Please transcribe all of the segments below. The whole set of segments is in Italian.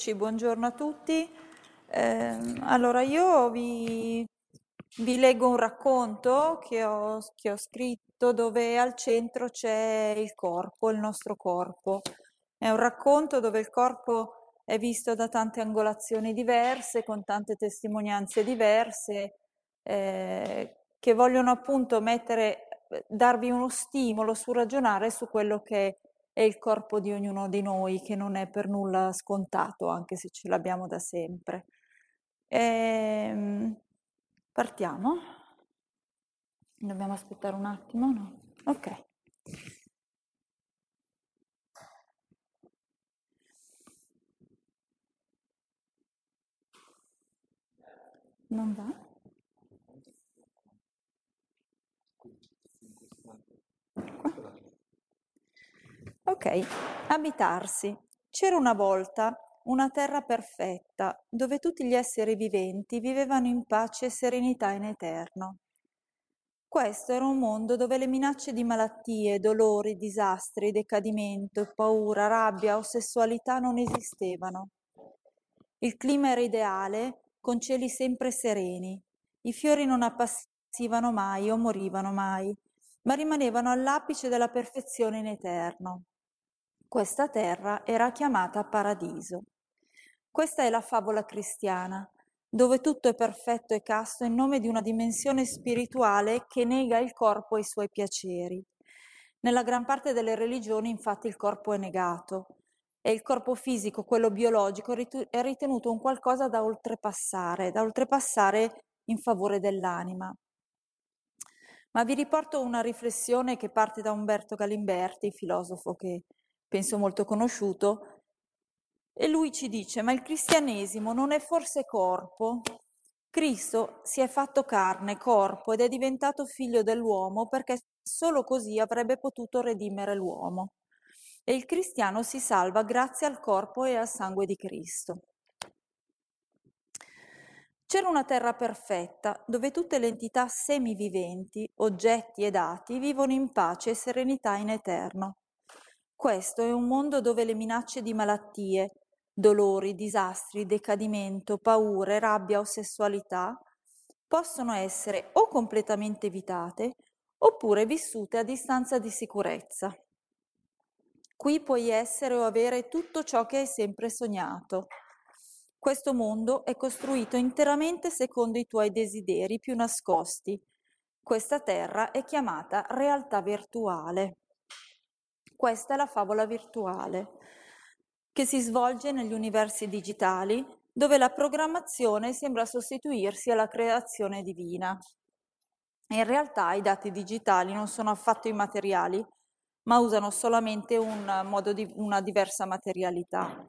Eccoci, buongiorno a tutti. Allora io vi leggo un racconto che ho scritto, dove al centro c'è il corpo, il nostro corpo. È un racconto dove il corpo è visto da tante angolazioni diverse, con tante testimonianze diverse, che vogliono appunto darvi uno stimolo su ragionare su quello che è il corpo di ognuno di noi, che non è per nulla scontato, anche se ce l'abbiamo da sempre. Partiamo. Dobbiamo aspettare un attimo, no? Ok. Non va? Ok, abitarsi. C'era una volta una terra perfetta, dove tutti gli esseri viventi vivevano in pace e serenità in eterno. Questo era un mondo dove le minacce di malattie, dolori, disastri, decadimento, paura, rabbia o sessualità non esistevano. Il clima era ideale, con cieli sempre sereni. I fiori non appassivano mai o morivano mai, ma rimanevano all'apice della perfezione in eterno. Questa terra era chiamata paradiso. Questa è la favola cristiana, dove tutto è perfetto e casto in nome di una dimensione spirituale che nega il corpo e i suoi piaceri. Nella gran parte delle religioni, infatti, il corpo è negato e il corpo fisico, quello biologico, è ritenuto un qualcosa da oltrepassare in favore dell'anima. Ma vi riporto una riflessione che parte da Umberto Galimberti, filosofo che penso molto conosciuto, e lui ci dice: ma il cristianesimo non è forse corpo? Cristo si è fatto carne, corpo, ed è diventato figlio dell'uomo perché solo così avrebbe potuto redimere l'uomo. E il cristiano si salva grazie al corpo e al sangue di Cristo. C'era una terra perfetta, dove tutte le entità semiviventi, oggetti e dati, vivono in pace e serenità in eterno. Questo è un mondo dove le minacce di malattie, dolori, disastri, decadimento, paure, rabbia o sessualità possono essere o completamente evitate oppure vissute a distanza di sicurezza. Qui puoi essere o avere tutto ciò che hai sempre sognato. Questo mondo è costruito interamente secondo i tuoi desideri più nascosti. Questa terra è chiamata realtà virtuale. Questa è la favola virtuale, che si svolge negli universi digitali, dove la programmazione sembra sostituirsi alla creazione divina. In realtà i dati digitali non sono affatto immateriali, ma usano solamente una diversa materialità.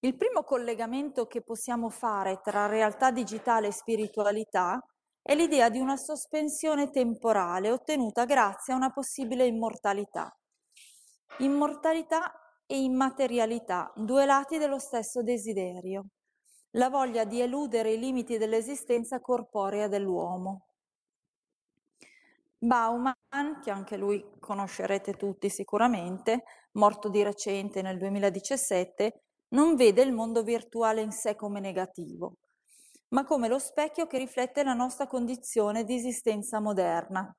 Il primo collegamento che possiamo fare tra realtà digitale e spiritualità è l'idea di una sospensione temporale ottenuta grazie a una possibile immortalità. Immortalità e immaterialità, due lati dello stesso desiderio, la voglia di eludere i limiti dell'esistenza corporea dell'uomo. Bauman, che anche lui conoscerete tutti sicuramente, morto di recente nel 2017, non vede il mondo virtuale in sé come negativo, ma come lo specchio che riflette la nostra condizione di esistenza moderna.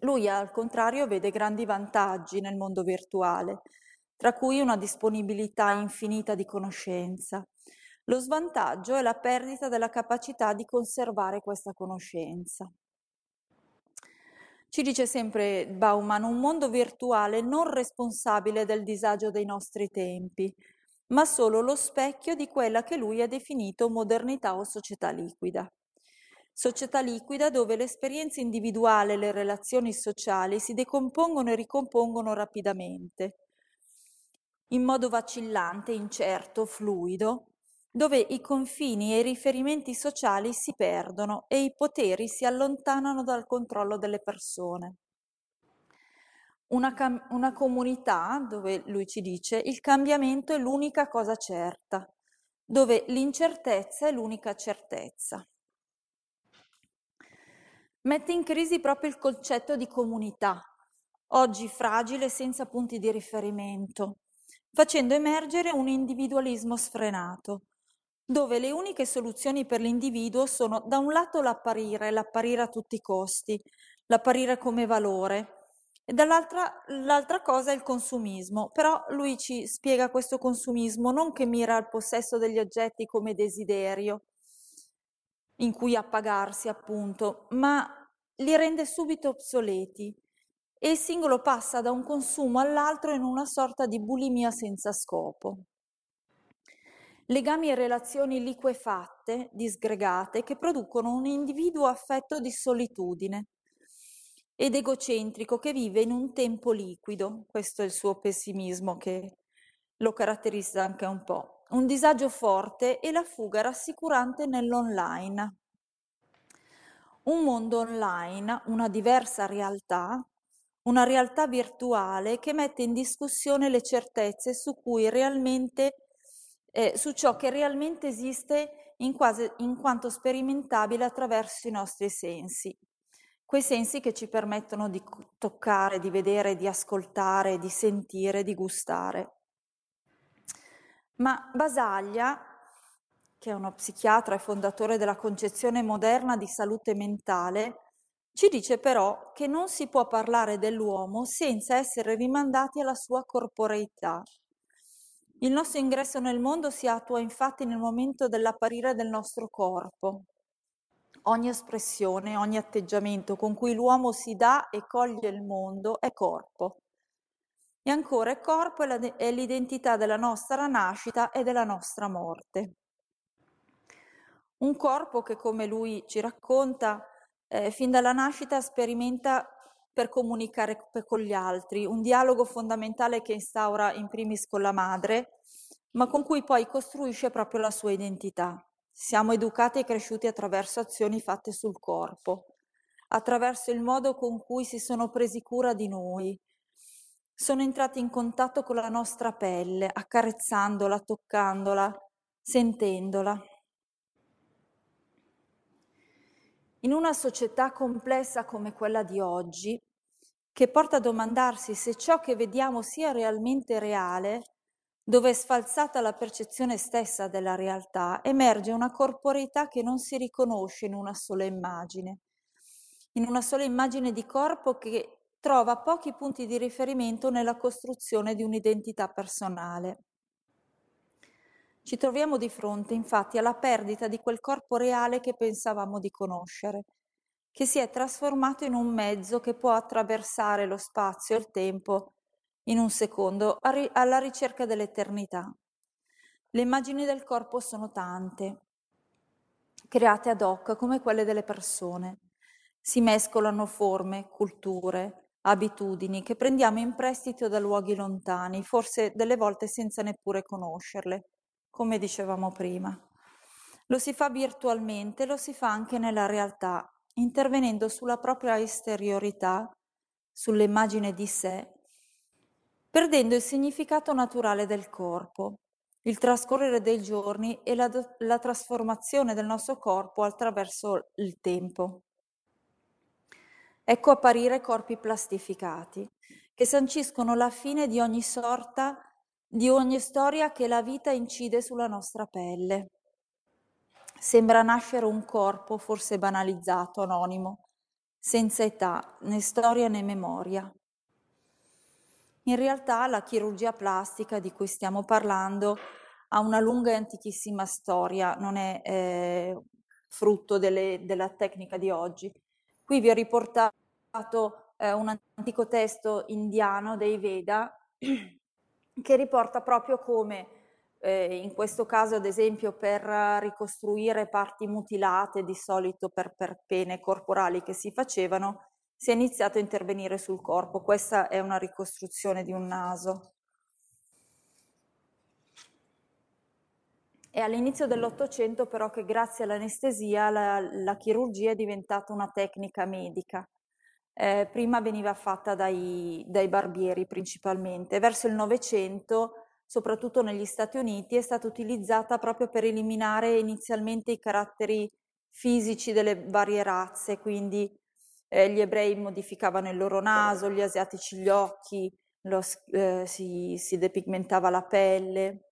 Lui, al contrario, vede grandi vantaggi nel mondo virtuale, tra cui una disponibilità infinita di conoscenza. Lo svantaggio è la perdita della capacità di conservare questa conoscenza. Ci dice sempre Bauman: un mondo virtuale non responsabile del disagio dei nostri tempi, ma solo lo specchio di quella che lui ha definito modernità o società liquida. Società liquida dove l'esperienza individuale e le relazioni sociali si decompongono e ricompongono rapidamente, in modo vacillante, incerto, fluido, dove i confini e i riferimenti sociali si perdono e i poteri si allontanano dal controllo delle persone. Una comunità dove, lui ci dice, il cambiamento è l'unica cosa certa, dove l'incertezza è l'unica certezza. Mette in crisi proprio il concetto di comunità, oggi fragile senza punti di riferimento. facendo emergere un individualismo sfrenato, dove le uniche soluzioni per l'individuo sono da un lato l'apparire a tutti i costi, l'apparire come valore, e dall'altra cosa è il consumismo. Però lui ci spiega questo consumismo non che mira al possesso degli oggetti come desiderio, in cui appagarsi appunto, ma li rende subito obsoleti e il singolo passa da un consumo all'altro in una sorta di bulimia senza scopo. Legami e relazioni liquefatte, disgregate, che producono un individuo affetto di solitudine ed egocentrico che vive in un tempo liquido. Questo è il suo pessimismo che lo caratterizza anche un po'. Un disagio forte e la fuga rassicurante nell'online. Un mondo online, una diversa realtà, una realtà virtuale che mette in discussione le certezze su cui realmente su ciò che realmente esiste in quanto sperimentabile attraverso i nostri sensi. Quei sensi che ci permettono di toccare, di vedere, di ascoltare, di sentire, di gustare. Ma Basaglia, che è uno psichiatra e fondatore della concezione moderna di salute mentale, ci dice però che non si può parlare dell'uomo senza essere rimandati alla sua corporeità. Il nostro ingresso nel mondo si attua infatti nel momento dell'apparire del nostro corpo. Ogni espressione, ogni atteggiamento con cui l'uomo si dà e coglie il mondo è corpo. E ancora il corpo è l'identità della nostra nascita e della nostra morte. Un corpo che, come lui ci racconta, fin dalla nascita sperimenta per comunicare con gli altri, un dialogo fondamentale che instaura in primis con la madre, ma con cui poi costruisce proprio la sua identità. Siamo educati e cresciuti attraverso azioni fatte sul corpo, attraverso il modo con cui si sono presi cura di noi. Sono entrati in contatto con la nostra pelle, accarezzandola, toccandola, sentendola. In una società complessa come quella di oggi, che porta a domandarsi se ciò che vediamo sia realmente reale, dove è sfalsata la percezione stessa della realtà, emerge una corporeità che non si riconosce in una sola immagine di corpo che trova pochi punti di riferimento nella costruzione di un'identità personale. Ci troviamo di fronte, infatti, alla perdita di quel corpo reale che pensavamo di conoscere, che si è trasformato in un mezzo che può attraversare lo spazio e il tempo in un secondo, alla ricerca dell'eternità. Le immagini del corpo sono tante, create ad hoc come quelle delle persone. Si mescolano forme, culture, abitudini che prendiamo in prestito da luoghi lontani, forse delle volte senza neppure conoscerle. Come dicevamo prima, lo si fa virtualmente, lo si fa anche nella realtà, intervenendo sulla propria esteriorità, sull'immagine di sé, perdendo il significato naturale del corpo, il trascorrere dei giorni e la trasformazione del nostro corpo attraverso il tempo. Ecco apparire corpi plastificati, che sanciscono la fine di ogni sorta di ogni storia che la vita incide sulla nostra pelle. Sembra nascere un corpo, forse banalizzato, anonimo, senza età, né storia né memoria. In realtà la chirurgia plastica di cui stiamo parlando ha una lunga e antichissima storia, non è frutto della tecnica di oggi. Qui vi ho riportato un antico testo indiano dei Veda che riporta proprio come, in questo caso ad esempio per ricostruire parti mutilate, di solito per pene corporali che si facevano, si è iniziato a intervenire sul corpo. Questa è una ricostruzione di un naso. È all'inizio dell'Ottocento però che grazie all'anestesia la chirurgia è diventata una tecnica medica. Prima veniva fatta dai barbieri principalmente. Verso il Novecento, soprattutto negli Stati Uniti, è stata utilizzata proprio per eliminare inizialmente i caratteri fisici delle varie razze, quindi gli ebrei modificavano il loro naso, gli asiatici gli occhi, si depigmentava la pelle.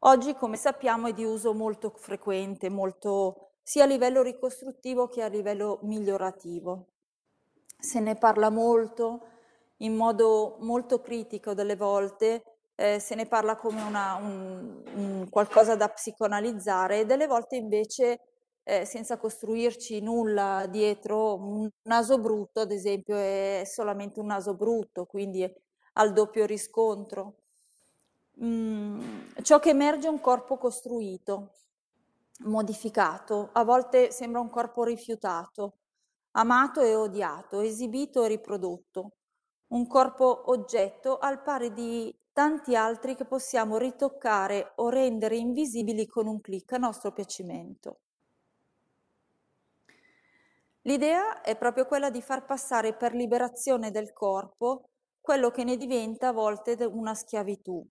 Oggi, come sappiamo, è di uso molto frequente, molto, sia a livello ricostruttivo che a livello migliorativo. Se ne parla molto, in modo molto critico delle volte, se ne parla come qualcosa da psicoanalizzare, e delle volte invece senza costruirci nulla dietro. Un naso brutto, ad esempio, è solamente un naso brutto, quindi ha il doppio riscontro. Ciò che emerge è un corpo costruito, modificato, a volte sembra un corpo rifiutato, amato e odiato, esibito e riprodotto. Un corpo oggetto al pari di tanti altri che possiamo ritoccare o rendere invisibili con un clic a nostro piacimento. L'idea è proprio quella di far passare per liberazione del corpo quello che ne diventa a volte una schiavitù.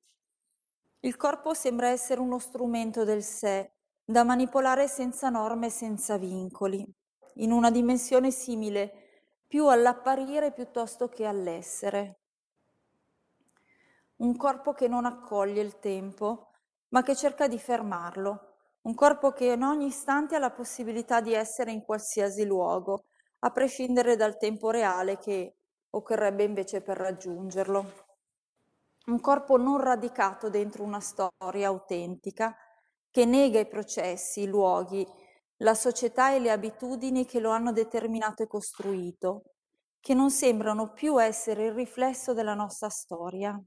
Il corpo sembra essere uno strumento del sé, da manipolare senza norme e senza vincoli, in una dimensione simile più all'apparire piuttosto che all'essere. Un corpo che non accoglie il tempo, ma che cerca di fermarlo. Un corpo che in ogni istante ha la possibilità di essere in qualsiasi luogo, a prescindere dal tempo reale che occorrerebbe invece per raggiungerlo. Un corpo non radicato dentro una storia autentica, che nega i processi, i luoghi, la società e le abitudini che lo hanno determinato e costruito, che non sembrano più essere il riflesso della nostra storia.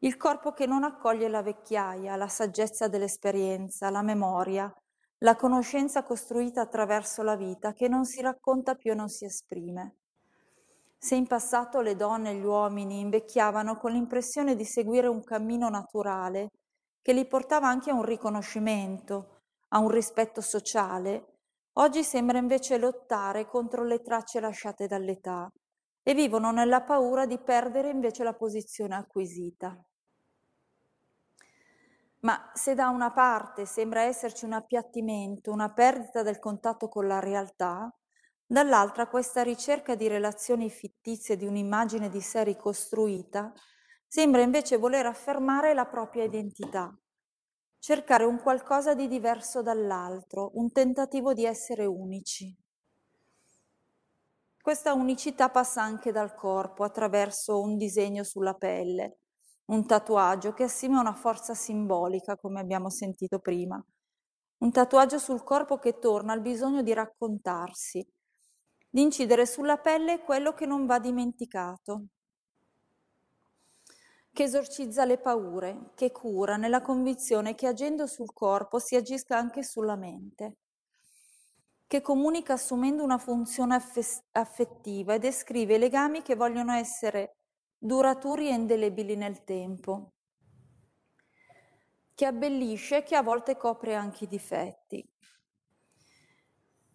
Il corpo che non accoglie la vecchiaia, la saggezza dell'esperienza, la memoria, la conoscenza costruita attraverso la vita che non si racconta più e non si esprime. Se in passato le donne e gli uomini invecchiavano con l'impressione di seguire un cammino naturale che li portava anche a un riconoscimento, a un rispetto sociale, oggi sembra invece lottare contro le tracce lasciate dall'età e vivono nella paura di perdere invece la posizione acquisita. Ma se da una parte sembra esserci un appiattimento, una perdita del contatto con la realtà, dall'altra questa ricerca di relazioni fittizie, di un'immagine di sé ricostruita, sembra invece voler affermare la propria identità, cercare un qualcosa di diverso dall'altro, un tentativo di essere unici. Questa unicità passa anche dal corpo, attraverso un disegno sulla pelle, un tatuaggio che assume una forza simbolica, come abbiamo sentito prima. Un tatuaggio sul corpo che torna al bisogno di raccontarsi, di incidere sulla pelle quello che non va dimenticato, che esorcizza le paure, che cura, nella convinzione che agendo sul corpo si agisca anche sulla mente, che comunica assumendo una funzione affettiva e descrive i legami che vogliono essere duraturi e indelebili nel tempo, che abbellisce e che a volte copre anche i difetti.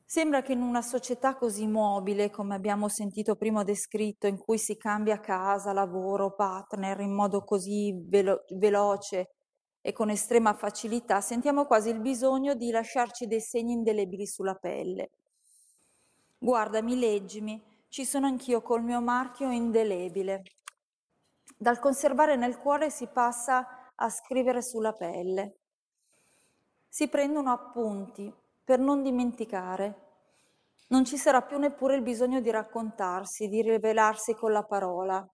Sembra che in una società così mobile, come abbiamo sentito prima descritto, in cui si cambia casa, lavoro, partner in modo così veloce, e con estrema facilità, sentiamo quasi il bisogno di lasciarci dei segni indelebili sulla pelle. Guardami, leggimi, ci sono anch'io col mio marchio indelebile. Dal conservare nel cuore si passa a scrivere sulla pelle. Si prendono appunti per non dimenticare. Non ci sarà più neppure il bisogno di raccontarsi, di rivelarsi con la parola.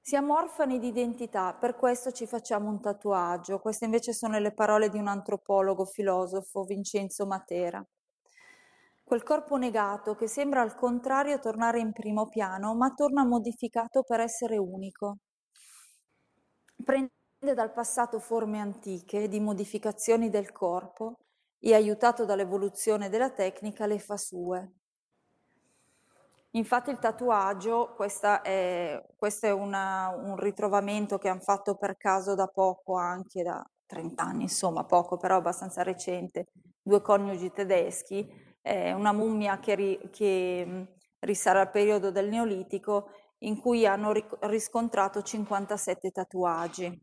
Siamo orfani di identità, per questo ci facciamo un tatuaggio. Queste invece sono le parole di un antropologo filosofo, Vincenzo Matera. Quel corpo negato che sembra al contrario tornare in primo piano, ma torna modificato per essere unico. Prende dal passato forme antiche di modificazioni del corpo e, aiutato dall'evoluzione della tecnica, le fa sue. Infatti il tatuaggio, questo è un ritrovamento che hanno fatto per caso da poco, anche da 30 anni, insomma poco, però abbastanza recente, due coniugi tedeschi, una mummia che risale al periodo del Neolitico, in cui hanno riscontrato 57 tatuaggi.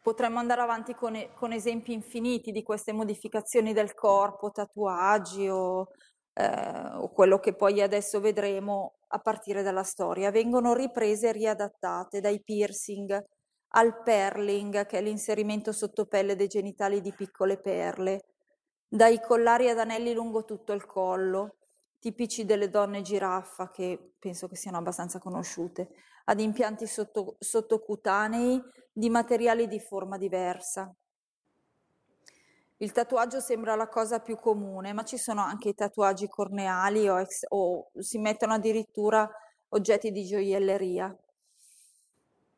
Potremmo andare avanti con esempi infiniti di queste modificazioni del corpo, tatuaggi o o quello che poi adesso vedremo a partire dalla storia, vengono riprese e riadattate dai piercing al perling, che è l'inserimento sotto pelle dei genitali di piccole perle, dai collari ad anelli lungo tutto il collo, tipici delle donne giraffa, che penso che siano abbastanza conosciute, ad impianti sottocutanei di materiali di forma diversa. Il tatuaggio sembra la cosa più comune, ma ci sono anche i tatuaggi corneali o si mettono addirittura oggetti di gioielleria.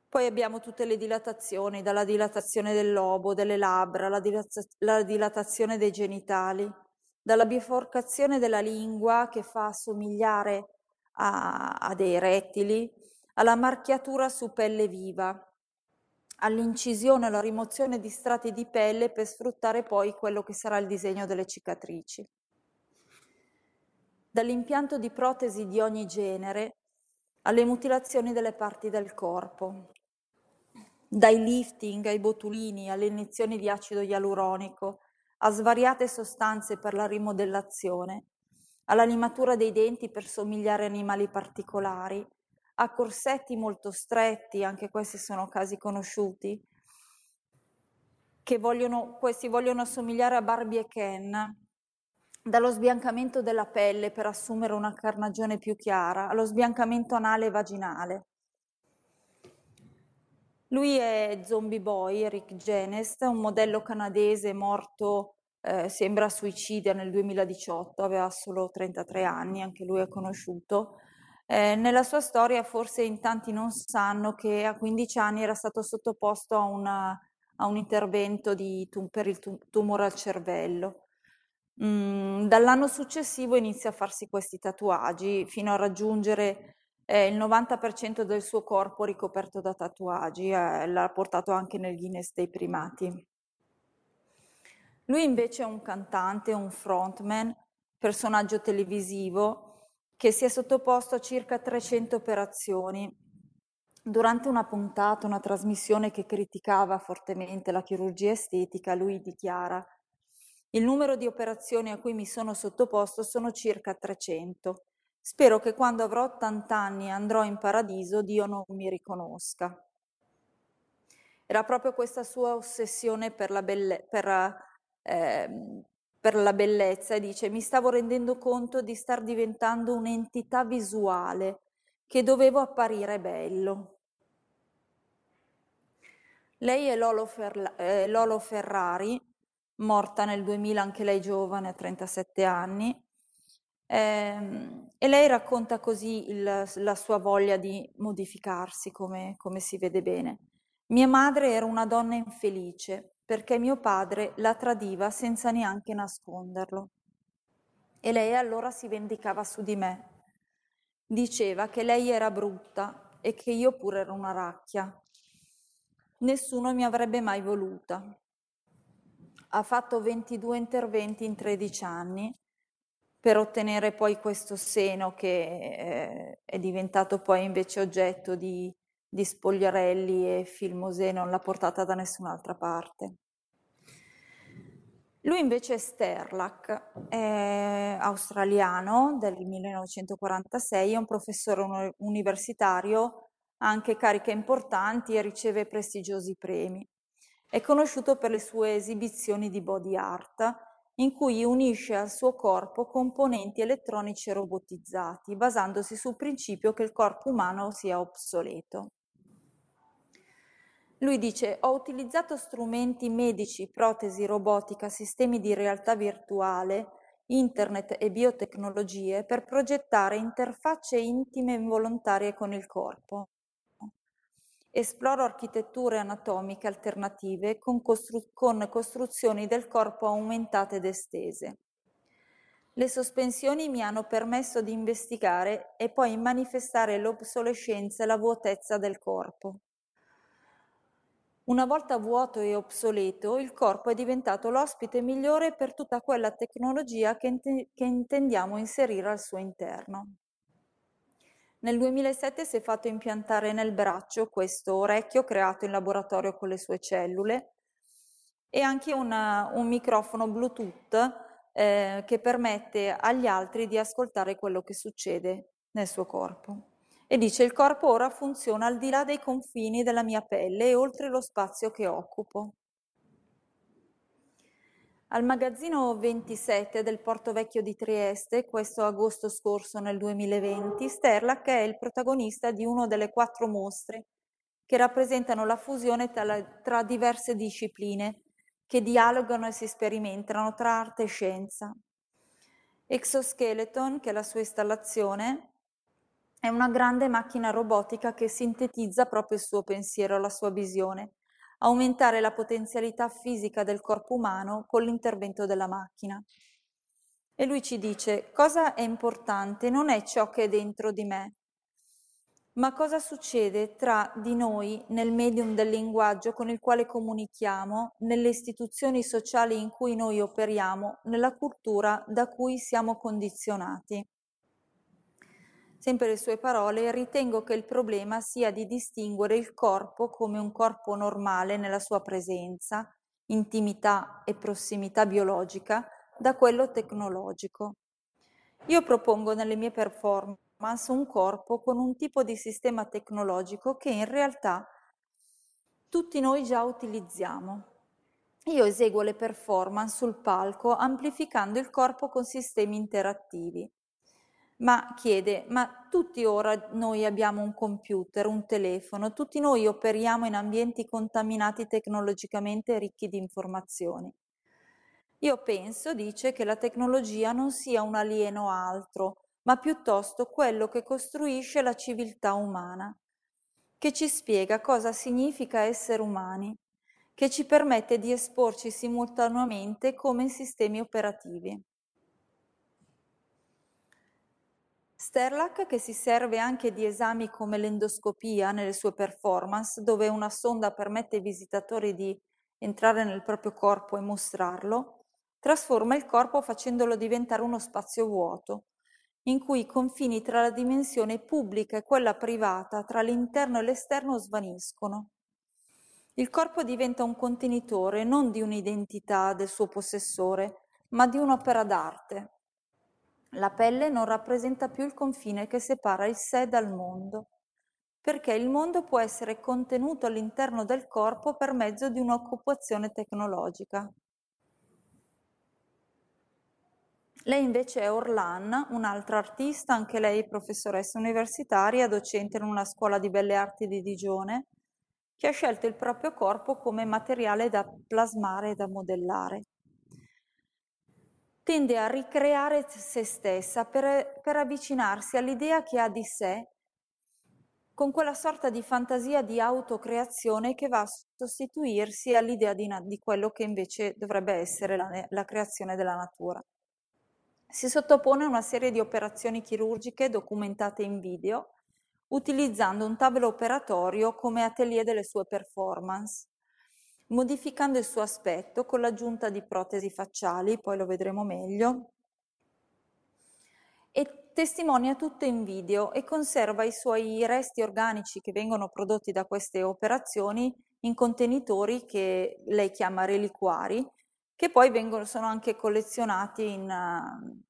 Poi abbiamo tutte le dilatazioni, dalla dilatazione del lobo, delle labbra, la dilatazione dei genitali, dalla biforcazione della lingua che fa assomigliare a dei rettili, alla marchiatura su pelle viva, all'incisione e alla rimozione di strati di pelle per sfruttare poi quello che sarà il disegno delle cicatrici. Dall'impianto di protesi di ogni genere alle mutilazioni delle parti del corpo, dai lifting ai botulini, alle iniezioni di acido ialuronico, a svariate sostanze per la rimodellazione, alla limatura dei denti per somigliare a animali particolari, a corsetti molto stretti, anche questi sono casi conosciuti, che questi vogliono assomigliare a Barbie e Ken, dallo sbiancamento della pelle per assumere una carnagione più chiara, allo sbiancamento anale e vaginale. Lui è Zombie Boy, Rick Genest, un modello canadese morto, sembra suicida nel 2018, aveva solo 33 anni, anche lui è conosciuto. Nella sua storia forse in tanti non sanno che a 15 anni era stato sottoposto a un intervento per il tumore al cervello. Dall'anno successivo inizia a farsi questi tatuaggi fino a raggiungere il 90% del suo corpo ricoperto da tatuaggi, l'ha portato anche nel Guinness dei primati. Lui invece è un cantante, un frontman, personaggio televisivo che si è sottoposto a circa 300 operazioni. Durante una puntata, una trasmissione che criticava fortemente la chirurgia estetica, lui dichiara: "Il numero di operazioni a cui mi sono sottoposto sono circa 300. Spero che quando avrò 80 anni e andrò in paradiso, Dio non mi riconosca". Era proprio questa sua ossessione per la bellezza, e dice: "Mi stavo rendendo conto di star diventando un'entità visuale, che dovevo apparire bello". Lei è Lolo Ferrari, morta nel 2000, anche lei giovane, a 37 anni, e lei racconta così la sua voglia di modificarsi, come si vede bene. "Mia madre era una donna infelice perché mio padre la tradiva senza neanche nasconderlo e lei allora si vendicava su di me. Diceva che lei era brutta e che io pure ero una racchia. Nessuno mi avrebbe mai voluta. Ha fatto 22 interventi in 13 anni per ottenere poi questo seno che è diventato poi invece oggetto di spogliarelli e filmosè, non l'ha portata da nessun'altra parte. Lui invece è Stelarc, è australiano del 1946, è un professore universitario, ha anche cariche importanti e riceve prestigiosi premi. È conosciuto per le sue esibizioni di body art, in cui unisce al suo corpo componenti elettronici robotizzati, basandosi sul principio che il corpo umano sia obsoleto. Lui dice: "Ho utilizzato strumenti medici, protesi, robotica, sistemi di realtà virtuale, internet e biotecnologie per progettare interfacce intime e involontarie con il corpo. Esploro architetture anatomiche alternative con costruzioni del corpo aumentate ed estese. Le sospensioni mi hanno permesso di investigare e poi manifestare l'obsolescenza e la vuotezza del corpo. Una volta vuoto e obsoleto, il corpo è diventato l'ospite migliore per tutta quella tecnologia che intendiamo inserire al suo interno". Nel 2007 si è fatto impiantare nel braccio questo orecchio creato in laboratorio con le sue cellule e anche un microfono Bluetooth che permette agli altri di ascoltare quello che succede nel suo corpo. E dice: il corpo ora funziona al di là dei confini della mia pelle e oltre lo spazio che occupo. Al magazzino 27 del Porto Vecchio di Trieste, questo agosto scorso nel 2020, Stelarc è il protagonista di una delle 4 mostre che rappresentano la fusione tra diverse discipline che dialogano e si sperimentano tra arte e scienza. Exoskeleton, che è la sua installazione, è una grande macchina robotica che sintetizza proprio il suo pensiero, la sua visione: aumentare la potenzialità fisica del corpo umano con l'intervento della macchina. E lui ci dice: cosa è importante non è ciò che è dentro di me, ma cosa succede tra di noi nel medium del linguaggio con il quale comunichiamo, nelle istituzioni sociali in cui noi operiamo, nella cultura da cui siamo condizionati. Sempre le sue parole: ritengo che il problema sia di distinguere il corpo come un corpo normale nella sua presenza, intimità e prossimità biologica, da quello tecnologico. Io propongo nelle mie performance un corpo con un tipo di sistema tecnologico che in realtà tutti noi già utilizziamo. Io eseguo le performance sul palco amplificando il corpo con sistemi interattivi. Ma chiede: ma tutti ora noi abbiamo un computer, un telefono, tutti noi operiamo in ambienti contaminati tecnologicamente e ricchi di informazioni. Io penso, dice, che la tecnologia non sia un alieno altro, ma piuttosto quello che costruisce la civiltà umana, che ci spiega cosa significa essere umani, che ci permette di esporci simultaneamente come sistemi operativi. Stelarc, che si serve anche di esami come l'endoscopia nelle sue performance, dove una sonda permette ai visitatori di entrare nel proprio corpo e mostrarlo, trasforma il corpo facendolo diventare uno spazio vuoto, in cui i confini tra la dimensione pubblica e quella privata, tra l'interno e l'esterno, svaniscono. Il corpo diventa un contenitore non di un'identità del suo possessore, ma di un'opera d'arte. La pelle non rappresenta più il confine che separa il sé dal mondo, perché il mondo può essere contenuto all'interno del corpo per mezzo di un'occupazione tecnologica. Lei invece è Orlan, un'altra artista, anche lei professoressa universitaria, docente in una scuola di belle arti di Digione, che ha scelto il proprio corpo come materiale da plasmare e da modellare. Tende a ricreare se stessa per avvicinarsi all'idea che ha di sé, con quella sorta di fantasia di autocreazione che va a sostituirsi all'idea di quello che invece dovrebbe essere la creazione della natura. Si sottopone a una serie di operazioni chirurgiche documentate in video, utilizzando un tavolo operatorio come atelier delle sue performance, modificando il suo aspetto con l'aggiunta di protesi facciali, poi lo vedremo meglio, e testimonia tutto in video e conserva i suoi resti organici che vengono prodotti da queste operazioni in contenitori che lei chiama reliquari, che poi sono anche collezionati in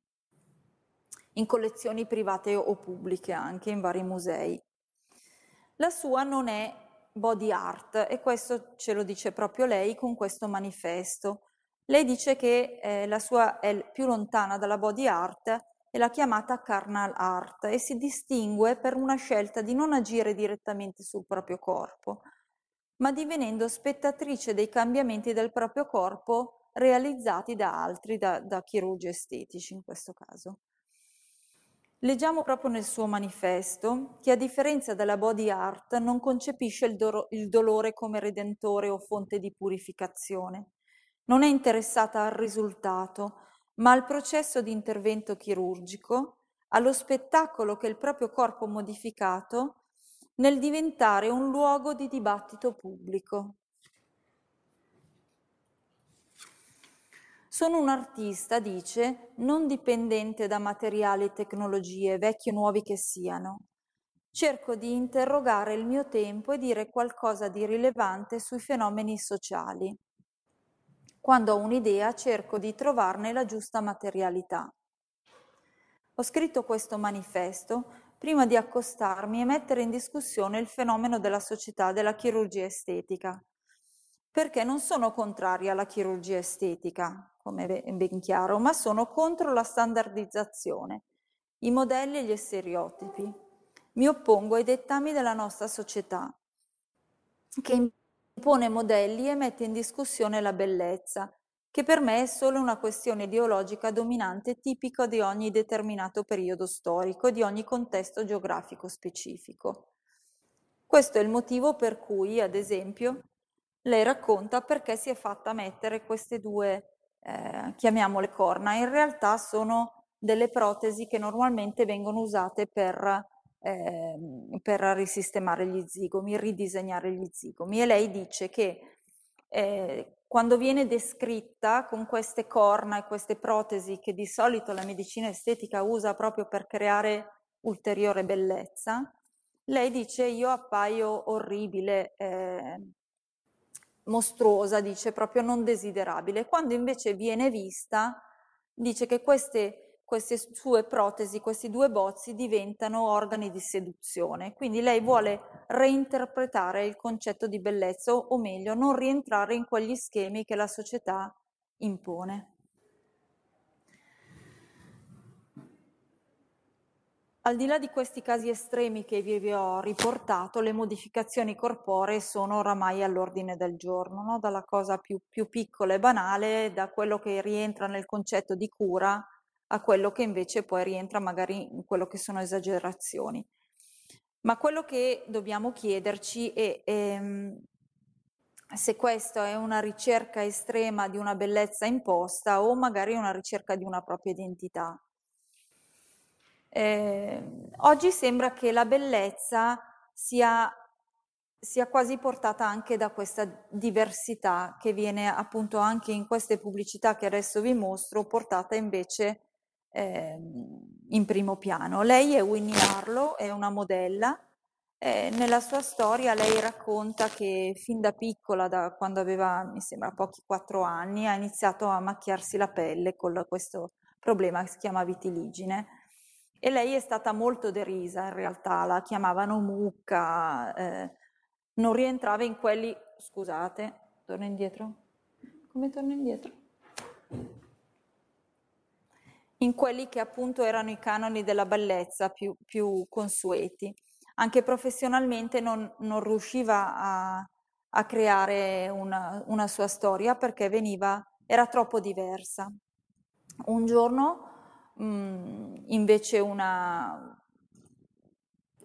collezioni private o pubbliche, anche in vari musei. La sua non è body art, e questo ce lo dice proprio lei con questo manifesto. Lei dice che la sua è più lontana dalla body art e l'ha chiamata carnal art, e si distingue per una scelta di non agire direttamente sul proprio corpo, ma divenendo spettatrice dei cambiamenti del proprio corpo realizzati da altri, da chirurgi estetici in questo caso. Leggiamo proprio nel suo manifesto che, a differenza della body art, non concepisce il dolore come redentore o fonte di purificazione. Non è interessata al risultato, ma al processo di intervento chirurgico, allo spettacolo che il proprio corpo ha modificato nel diventare un luogo di dibattito pubblico. Sono un artista, dice, non dipendente da materiali e tecnologie, vecchi o nuovi che siano. Cerco di interrogare il mio tempo e dire qualcosa di rilevante sui fenomeni sociali. Quando ho un'idea cerco di trovarne la giusta materialità. Ho scritto questo manifesto prima di accostarmi e mettere in discussione il fenomeno della società della chirurgia estetica, perché non sono contraria alla chirurgia estetica, come è ben chiaro, ma sono contro la standardizzazione, i modelli e gli stereotipi. Mi oppongo ai dettami della nostra società, che impone modelli e mette in discussione la bellezza, che per me è solo una questione ideologica dominante tipica di ogni determinato periodo storico e di ogni contesto geografico specifico. Questo è il motivo per cui, ad esempio, lei racconta perché si è fatta mettere queste due, chiamiamole corna, in realtà sono delle protesi che normalmente vengono usate per risistemare gli zigomi, ridisegnare gli zigomi, e lei dice che quando viene descritta con queste corna e queste protesi che di solito la medicina estetica usa proprio per creare ulteriore bellezza, lei dice io appaio orribile, mostruosa, dice proprio non desiderabile. Quando invece viene vista dice che queste sue protesi, questi due bozzi diventano organi di seduzione, quindi lei vuole reinterpretare il concetto di bellezza, o meglio non rientrare in quegli schemi che la società impone. Al di là di questi casi estremi che vi ho riportato, le modificazioni corporee sono oramai all'ordine del giorno, no? Dalla cosa più piccola e banale, da quello che rientra nel concetto di cura a quello che invece poi rientra magari in quello che sono esagerazioni. Ma quello che dobbiamo chiederci è se questa è una ricerca estrema di una bellezza imposta o magari una ricerca di una propria identità. Oggi sembra che la bellezza sia quasi portata anche da questa diversità che viene appunto anche in queste pubblicità che adesso vi mostro, portata invece in primo piano. Lei è Winnie Harlow, è una modella. Nella sua storia lei racconta che fin da piccola, da quando aveva mi sembra pochi 4 anni, ha iniziato a macchiarsi la pelle con questo problema che si chiama vitiligine, e lei è stata molto derisa in realtà, la chiamavano mucca, non rientrava in quelli, scusate, torno indietro, come torno indietro? In quelli che appunto erano i canoni della bellezza più consueti. Anche professionalmente non riusciva a creare una sua storia perché era troppo diversa. Un giorno invece una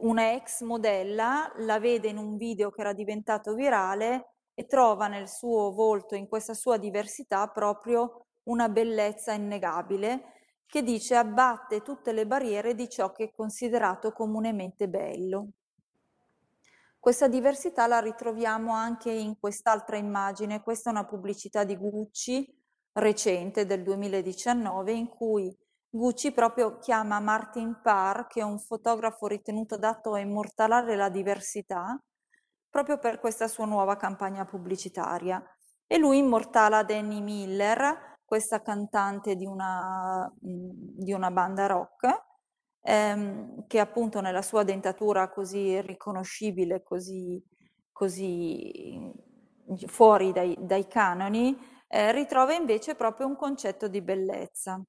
ex modella la vede in un video che era diventato virale e trova nel suo volto, in questa sua diversità, proprio una bellezza innegabile, che dice abbatte tutte le barriere di ciò che è considerato comunemente bello. Questa diversità la ritroviamo anche in quest'altra immagine. Questa è una pubblicità di Gucci recente del 2019 in cui Gucci proprio chiama Martin Parr, che è un fotografo ritenuto adatto a immortalare la diversità, proprio per questa sua nuova campagna pubblicitaria. E lui immortala Danny Miller, questa cantante di una banda rock, che appunto nella sua dentatura così riconoscibile, così fuori dai canoni, ritrova invece proprio un concetto di bellezza.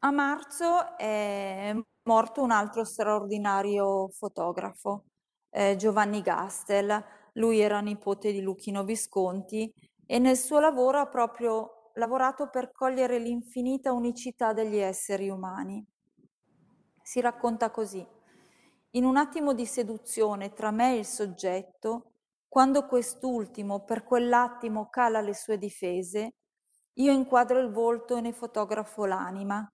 A marzo è morto un altro straordinario fotografo, Giovanni Gastel. Lui era nipote di Luchino Visconti, e nel suo lavoro ha proprio lavorato per cogliere l'infinita unicità degli esseri umani. Si racconta così: in un attimo di seduzione tra me e il soggetto, quando quest'ultimo per quell'attimo cala le sue difese, io inquadro il volto e ne fotografo l'anima,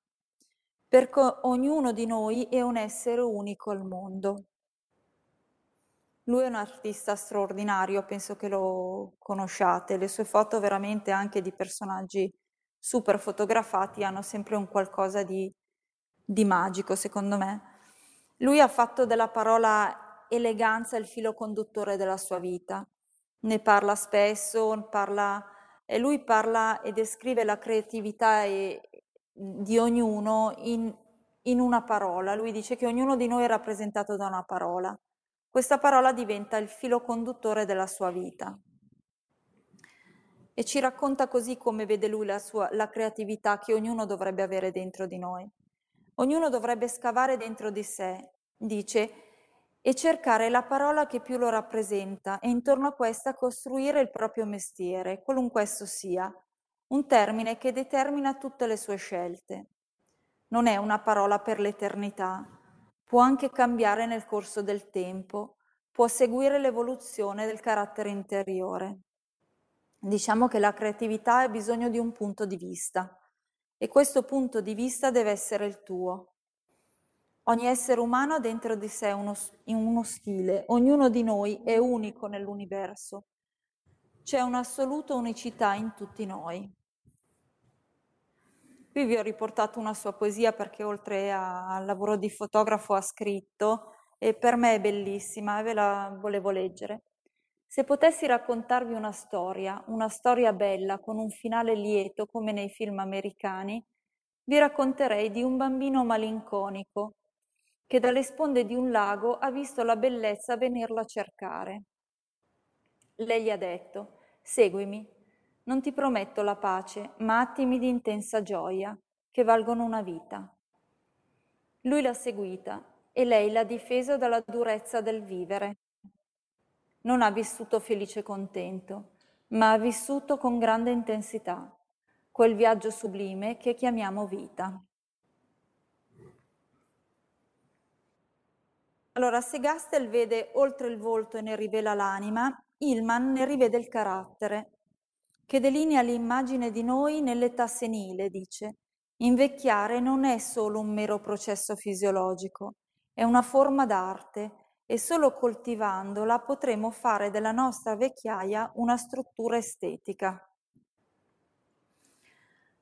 perché ognuno di noi è un essere unico al mondo. Lui è un artista straordinario, penso che lo conosciate. Le sue foto, veramente anche di personaggi super fotografati, hanno sempre un qualcosa di magico, secondo me. Lui ha fatto della parola eleganza il filo conduttore della sua vita. ne parla spesso, lui parla e descrive la creatività di ognuno in una parola. Lui dice che ognuno di noi è rappresentato da una parola. Questa parola diventa il filo conduttore della sua vita. E ci racconta così come vede lui la creatività che ognuno dovrebbe avere dentro di noi. Ognuno dovrebbe scavare dentro di sé, dice, e cercare la parola che più lo rappresenta e intorno a questa costruire il proprio mestiere, qualunque esso sia, un termine che determina tutte le sue scelte. Non è una parola per l'eternità, può anche cambiare nel corso del tempo, può seguire l'evoluzione del carattere interiore. Diciamo che la creatività ha bisogno di un punto di vista e questo punto di vista deve essere il tuo. Ogni essere umano ha dentro di sé uno stile, ognuno di noi è unico nell'universo. C'è un'assoluta unicità in tutti noi. Qui vi ho riportato una sua poesia perché oltre al lavoro di fotografo ha scritto e per me è bellissima e ve la volevo leggere. Se potessi raccontarvi una storia bella con un finale lieto come nei film americani, vi racconterei di un bambino malinconico che dalle sponde di un lago ha visto la bellezza venirlo a cercare. Lei gli ha detto, seguimi, non ti prometto la pace, ma attimi di intensa gioia che valgono una vita. Lui l'ha seguita e lei l'ha difesa dalla durezza del vivere. Non ha vissuto felice e contento, ma ha vissuto con grande intensità, quel viaggio sublime che chiamiamo vita. Allora, se Gastel vede oltre il volto e ne rivela l'anima, Hillman ne rivede il carattere, che delinea l'immagine di noi nell'età senile, dice. Invecchiare non è solo un mero processo fisiologico, è una forma d'arte, e solo coltivandola potremo fare della nostra vecchiaia una struttura estetica.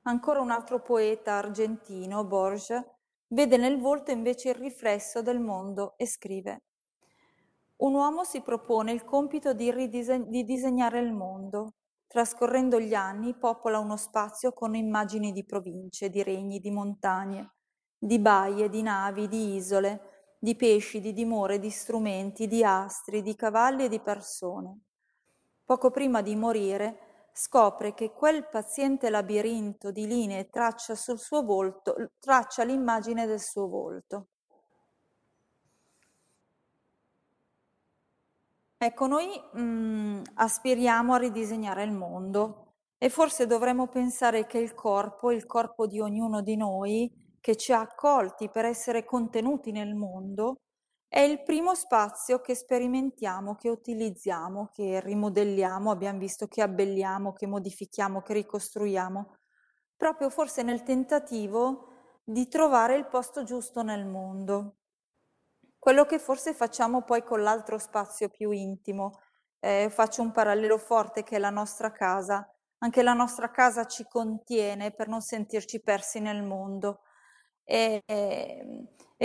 Ancora un altro poeta argentino, Borges, vede nel volto invece il riflesso del mondo e scrive: un uomo si propone il compito di disegnare il mondo. Trascorrendo gli anni popola uno spazio con immagini di province, di regni, di montagne, di baie, di navi, di isole, di pesci, di dimore, di strumenti, di astri, di cavalli e di persone. Poco prima di morire scopre che quel paziente labirinto di linee traccia l'immagine del suo volto. Ecco, noi aspiriamo a ridisegnare il mondo e forse dovremmo pensare che il corpo di ognuno di noi che ci ha accolti per essere contenuti nel mondo, è il primo spazio che sperimentiamo, che utilizziamo, che rimodelliamo, abbiamo visto che abbelliamo, che modifichiamo, che ricostruiamo, proprio forse nel tentativo di trovare il posto giusto nel mondo. Quello che forse facciamo poi con l'altro spazio più intimo, faccio un parallelo forte che è la nostra casa, anche la nostra casa ci contiene per non sentirci persi nel mondo. E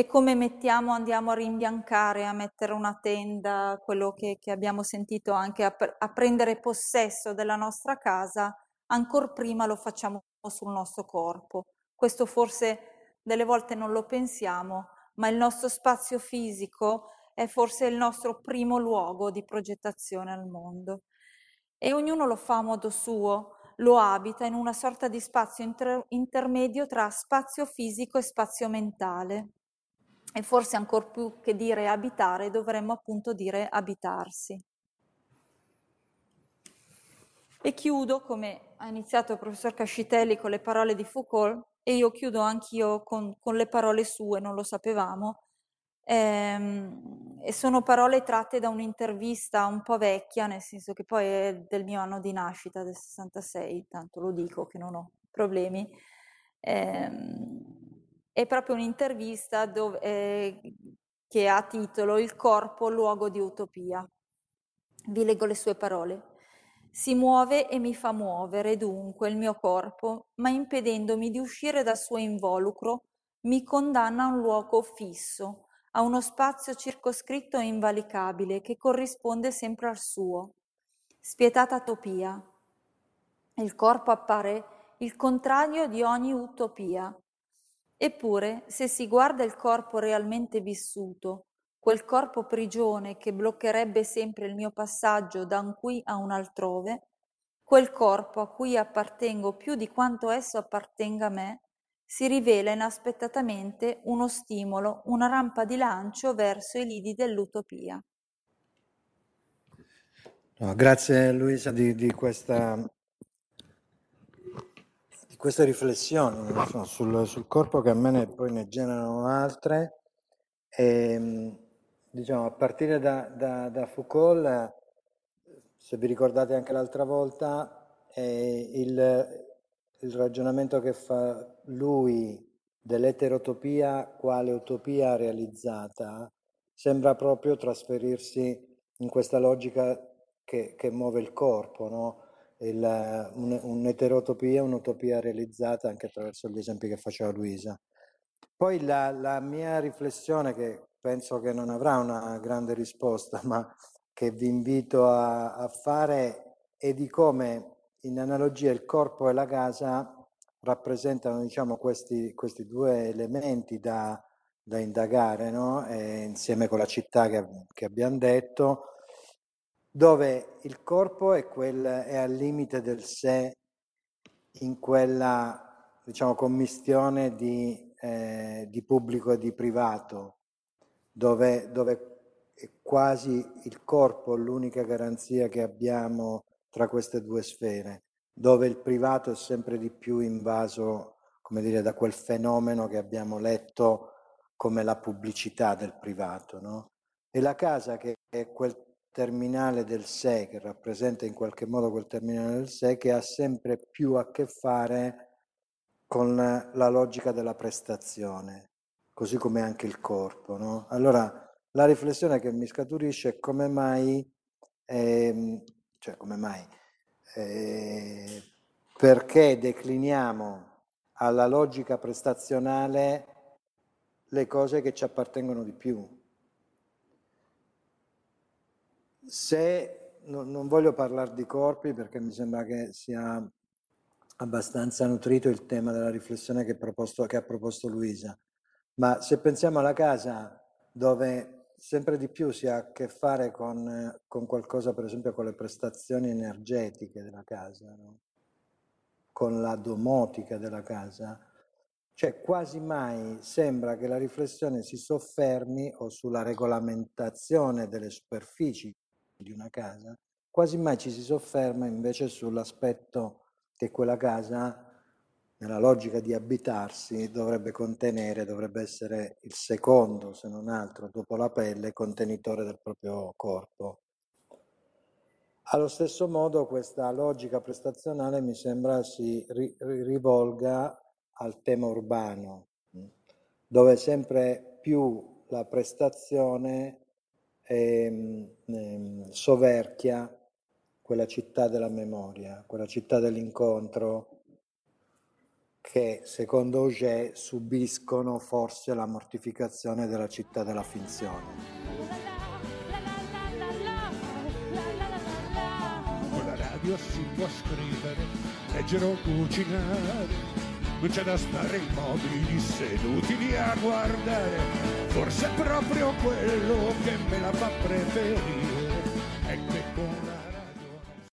come andiamo a rimbiancare, a mettere una tenda, quello che abbiamo sentito anche, a prendere possesso della nostra casa, ancor prima lo facciamo sul nostro corpo. Questo forse delle volte non lo pensiamo, ma il nostro spazio fisico è forse il nostro primo luogo di progettazione al mondo. E ognuno lo fa a modo suo. Lo abita in una sorta di spazio intermedio tra spazio fisico e spazio mentale. E forse ancor più che dire abitare, dovremmo appunto dire abitarsi. E chiudo, come ha iniziato il professor Cascitelli con le parole di Foucault, e io chiudo anch'io con le parole sue, non lo sapevamo, e sono parole tratte da un'intervista un po' vecchia, nel senso che poi è del mio anno di nascita, del 66, tanto lo dico che non ho problemi. È proprio un'intervista che ha titolo Il corpo, luogo di utopia. Vi leggo le sue parole. Si muove e mi fa muovere dunque il mio corpo, ma impedendomi di uscire dal suo involucro mi condanna a un luogo fisso, a uno spazio circoscritto e invalicabile che corrisponde sempre al suo. spietata utopia. Il corpo appare il contrario di ogni utopia. Eppure, se si guarda il corpo realmente vissuto, quel corpo prigione che bloccherebbe sempre il mio passaggio da un qui a un altrove, quel corpo a cui appartengo più di quanto esso appartenga a me, si rivela inaspettatamente uno stimolo, una rampa di lancio verso i lidi dell'utopia. No, grazie Luisa di queste riflessioni sul corpo, che a me poi ne generano altre. E, diciamo, a partire da Foucault, se vi ricordate anche l'altra volta, il ragionamento che fa lui dell'eterotopia quale utopia realizzata sembra proprio trasferirsi in questa logica che muove il corpo, no? Un'eterotopia, un'utopia realizzata anche attraverso gli esempi che faceva Luisa. Poi la mia riflessione, che penso che non avrà una grande risposta, ma che vi invito a fare, è di come in analogia il corpo e la casa rappresentano, diciamo, questi due elementi da indagare, no? E insieme con la città che abbiamo detto, dove il corpo è al limite del sé, in quella, diciamo, commistione di pubblico e di privato, dove è quasi il corpo l'unica garanzia che abbiamo tra queste due sfere, dove il privato è sempre di più invaso, come dire, da quel fenomeno che abbiamo letto come la pubblicità del privato, no? E la casa, che è quel terminale del sé, che rappresenta in qualche modo quel terminale del sé, che ha sempre più a che fare con la logica della prestazione, così come anche il corpo, no? Allora, la riflessione che mi scaturisce è come mai, perché decliniamo alla logica prestazionale le cose che ci appartengono di più. Se non voglio parlare di corpi, perché mi sembra che sia abbastanza nutrito il tema della riflessione che ha proposto Luisa, ma se pensiamo alla casa, dove sempre di più si ha a che fare con qualcosa, per esempio con le prestazioni energetiche della casa, no? Con la domotica della casa, cioè quasi mai sembra che la riflessione si soffermi o sulla regolamentazione delle superfici di una casa, quasi mai ci si sofferma invece sull'aspetto che quella casa, nella logica di abitarsi, dovrebbe contenere, dovrebbe essere il secondo, se non altro, dopo la pelle, contenitore del proprio corpo. Allo stesso modo questa logica prestazionale mi sembra si rivolga al tema urbano, dove sempre più la prestazione soverchia quella città della memoria, quella città dell'incontro, che secondo Eugè subiscono forse la mortificazione della città della finzione. Con la radio si può scrivere, leggere o cucinare, non c'è da stare immobili seduti a guardare, forse è proprio quello che me la fa preferire.